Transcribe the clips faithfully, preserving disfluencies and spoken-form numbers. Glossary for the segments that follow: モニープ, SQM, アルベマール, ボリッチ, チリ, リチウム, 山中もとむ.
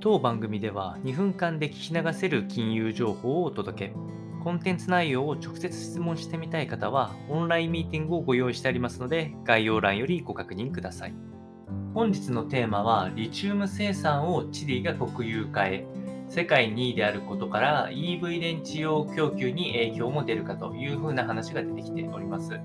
当番組ではにふんかんで聞き流せる金融情報をお届け、コンテンツ内容を直接質問してみたい方はオンラインミーティングをご用意してありますので、概要欄よりご確認ください。本日のテーマはリチウム生産をチリが国有化へ、世界にいであることから イーブイ 電池用供給に影響も出るかというふうな話が出てきております。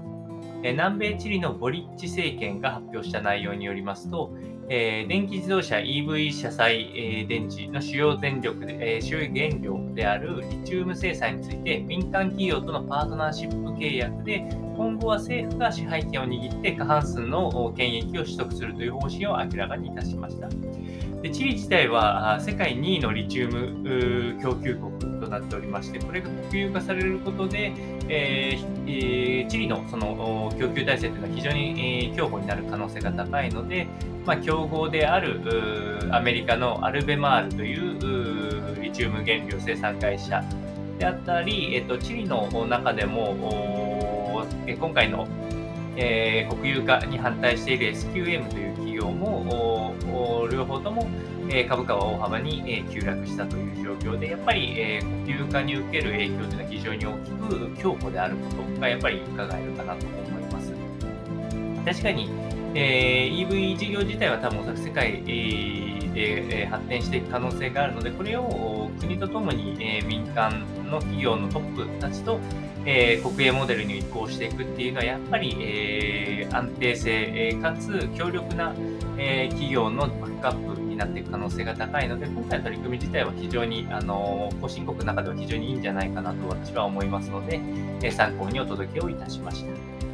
南米チリのボリッチ政権が発表した内容によりますと、えー、電気自動車 イーブイ 車載、えー、電池の主要電力で、えー、主要原料であるリチウム生産について、民間企業とのパートナーシップ契約で今後は政府が支配権を握って過半数の権益を取得するという方針を明らかにいたしました。でチリ自体は世界にいのリチウム供給国となっておりまして、これが国有化されることで、えー、チリのその供給体制というのは非常に、えー、強固になる可能性が高いので、まあ、競合であるアメリカのアルベマールというリチウム原料生産会社であったり、えっと、チリの中でも今回の、えー、国有化に反対している エスキューエム という企業も両方とも株価は大幅に急落したという状況で、やっぱり国有化に受ける影響というのは非常に大きく強固であることがやっぱり伺えるかなと思います。確かにえー、イーブイ 事業自体は多分おそらく世界で発展していく可能性があるので、これを国とともに民間の企業のトップたちと国営モデルに移行していくっていうのは、やっぱり安定性かつ強力な企業のバックアップになっていく可能性が高いので、今回の取り組み自体は非常にあの後進国の中では非常にいいんじゃないかなと私は思いますので、参考にお届けをいたしました。